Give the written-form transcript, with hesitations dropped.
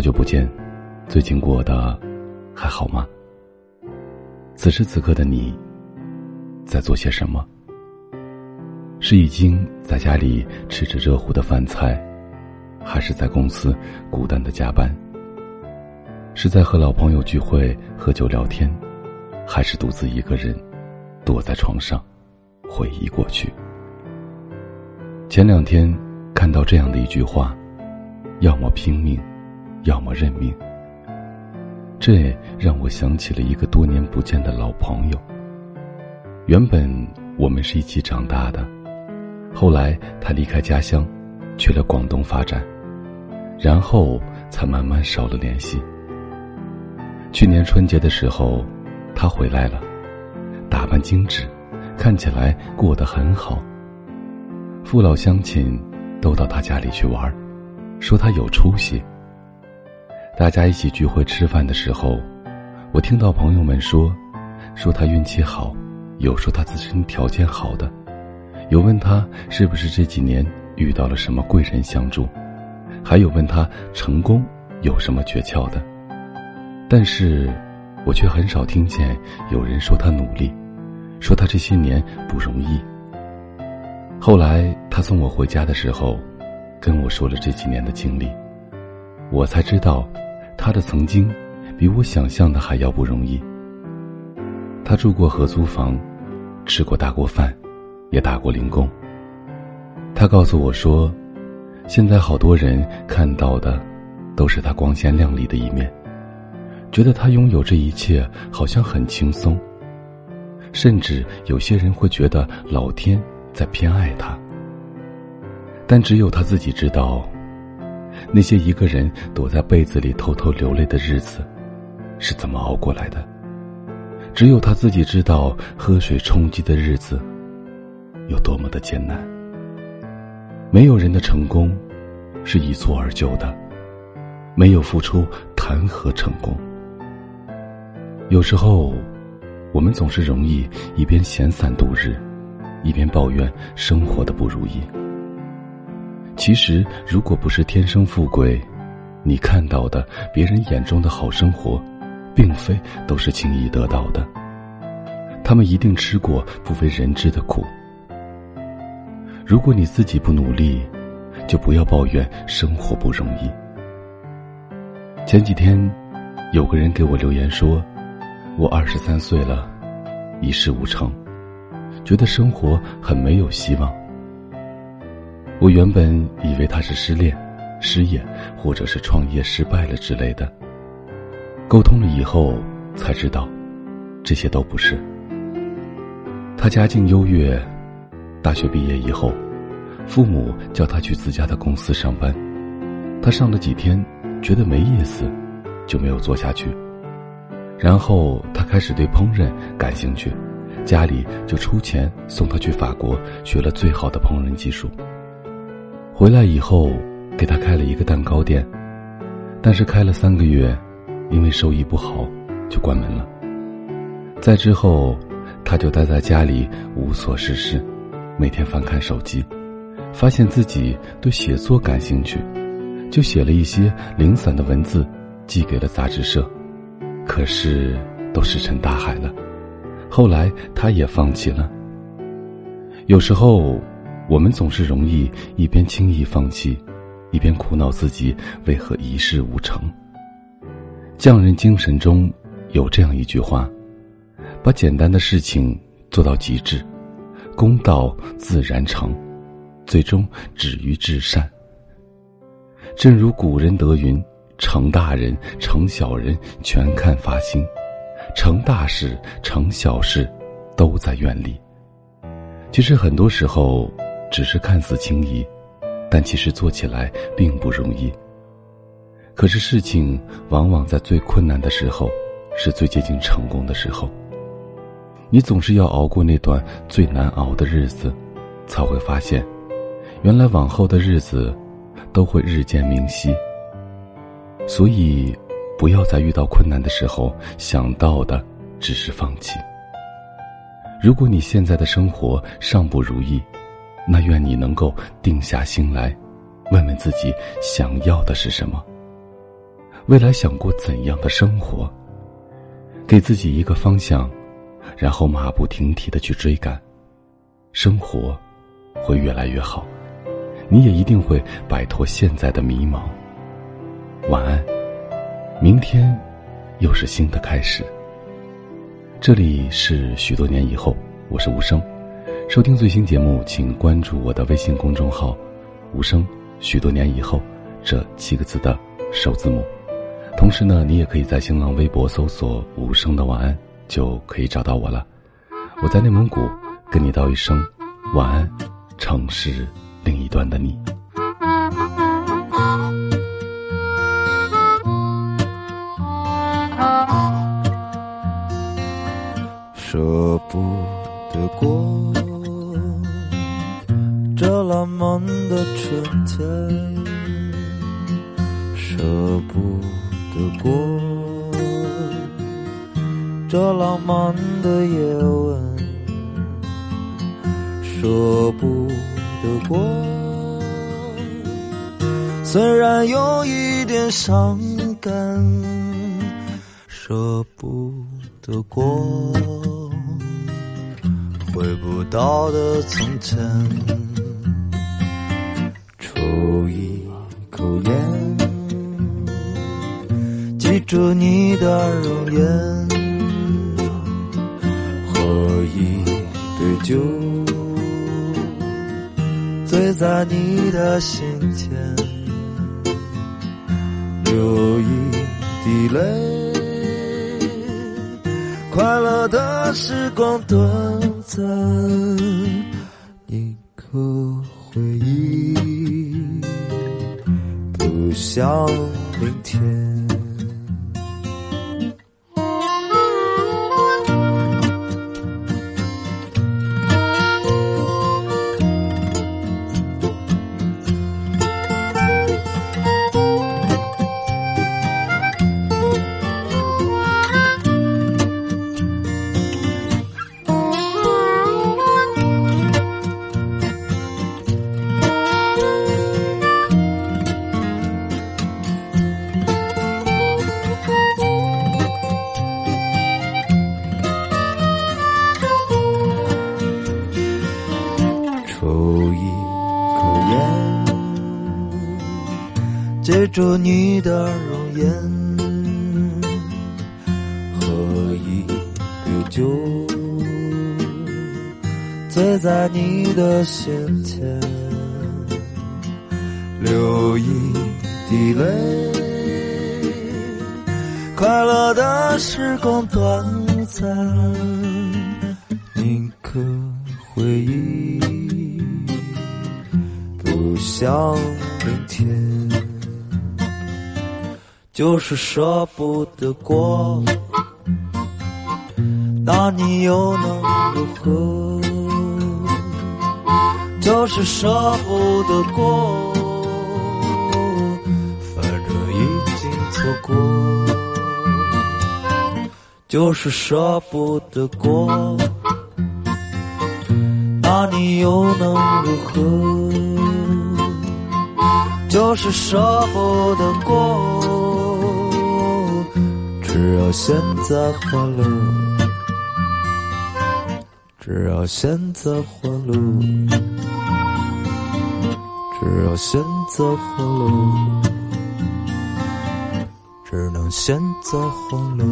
好久不见，最近过得还好吗？此时此刻的你在做些什么？是已经在家里吃着热乎的饭菜，还是在公司孤单的加班？是在和老朋友聚会喝酒聊天，还是独自一个人躲在床上回忆过去？前两天看到这样的一句话，要么拼命，要么认命。这让我想起了一个多年不见的老朋友。原本我们是一起长大的，后来他离开家乡去了广东发展，然后才慢慢少了联系。去年春节的时候他回来了，打扮精致，看起来过得很好。父老乡亲都到他家里去玩，说他有出息。大家一起聚会吃饭的时候，我听到朋友们说他运气好，有说他自身条件好的，有问他是不是这几年遇到了什么贵人相助，还有问他成功有什么诀窍的。但是我却很少听见有人说他努力，说他这些年不容易。后来他送我回家的时候跟我说了这几年的经历，我才知道他的曾经比我想象的还要不容易。他住过合租房，吃过大锅饭，也打过零工。他告诉我说，现在好多人看到的都是他光鲜亮丽的一面，觉得他拥有这一切好像很轻松，甚至有些人会觉得老天在偏爱他。但只有他自己知道，那些一个人躲在被子里偷偷流泪的日子是怎么熬过来的，只有他自己知道喝水充饥的日子有多么的艰难。没有人的成功是一蹴而就的，没有付出谈何成功？有时候我们总是容易一边闲散度日，一边抱怨生活的不如意。其实如果不是天生富贵，你看到的别人眼中的好生活并非都是轻易得到的，他们一定吃过不为人知的苦。如果你自己不努力，就不要抱怨生活不容易。前几天有个人给我留言说，我23岁了，一事无成，觉得生活很没有希望。我原本以为他是失恋、失业或者是创业失败了之类的，沟通了以后才知道这些都不是。他家境优越，大学毕业以后父母叫他去自家的公司上班，他上了几天觉得没意思，就没有做下去。然后他开始对烹饪感兴趣，家里就出钱送他去法国学了最好的烹饪技术。回来以后给他开了一个蛋糕店，但是开了3个月，因为收益不好就关门了。再之后他就待在家里无所事事，每天翻看手机，发现自己对写作感兴趣，就写了一些零散的文字寄给了杂志社，可是都石沉大海了。后来他也放弃了。有时候我们总是容易一边轻易放弃，一边苦恼自己为何一事无成。匠人精神中有这样一句话，把简单的事情做到极致，功到自然成，最终止于至善。正如古人德云，成大人成小人全看发心，成大事成小事都在愿力。其实很多时候只是看似轻易，但其实做起来并不容易。可是事情往往在最困难的时候是最接近成功的时候，你总是要熬过那段最难熬的日子，才会发现原来往后的日子都会日渐明晰。所以不要在遇到困难的时候想到的只是放弃。如果你现在的生活尚不如意，那愿你能够定下心来，问问自己想要的是什么。未来想过怎样的生活，给自己一个方向，然后马不停蹄地去追赶，生活会越来越好，你也一定会摆脱现在的迷茫。晚安，明天又是新的开始。这里是许多年以后，我是无声。收听最新节目请关注我的微信公众号无声许多年以后这7个字的首字母。同时呢，你也可以在新浪微博搜索无声的晚安，就可以找到我了。我在内蒙古跟你道一声晚安，城市另一端的你。舍不得过这浪漫的春天，舍不得过这浪漫的夜晚，舍不得过虽然有一点伤感，舍不得过回不到的从前，抽一口烟，记住你的容颜，喝一杯酒，醉在你的心田，流一滴泪，快乐的时光短暂，一颗回忆不想明天。借着你的容颜，喝一杯酒，醉在你的心田，流一滴泪，快乐的时光短暂，宁可回忆不想明天，就是舍不得过，那你又能如何？就是舍不得过，反正已经错过，就是舍不得过，那你又能如何？就是舍不得过，只要现在欢乐，只要现在欢乐，只要现在欢乐，只能现在欢乐。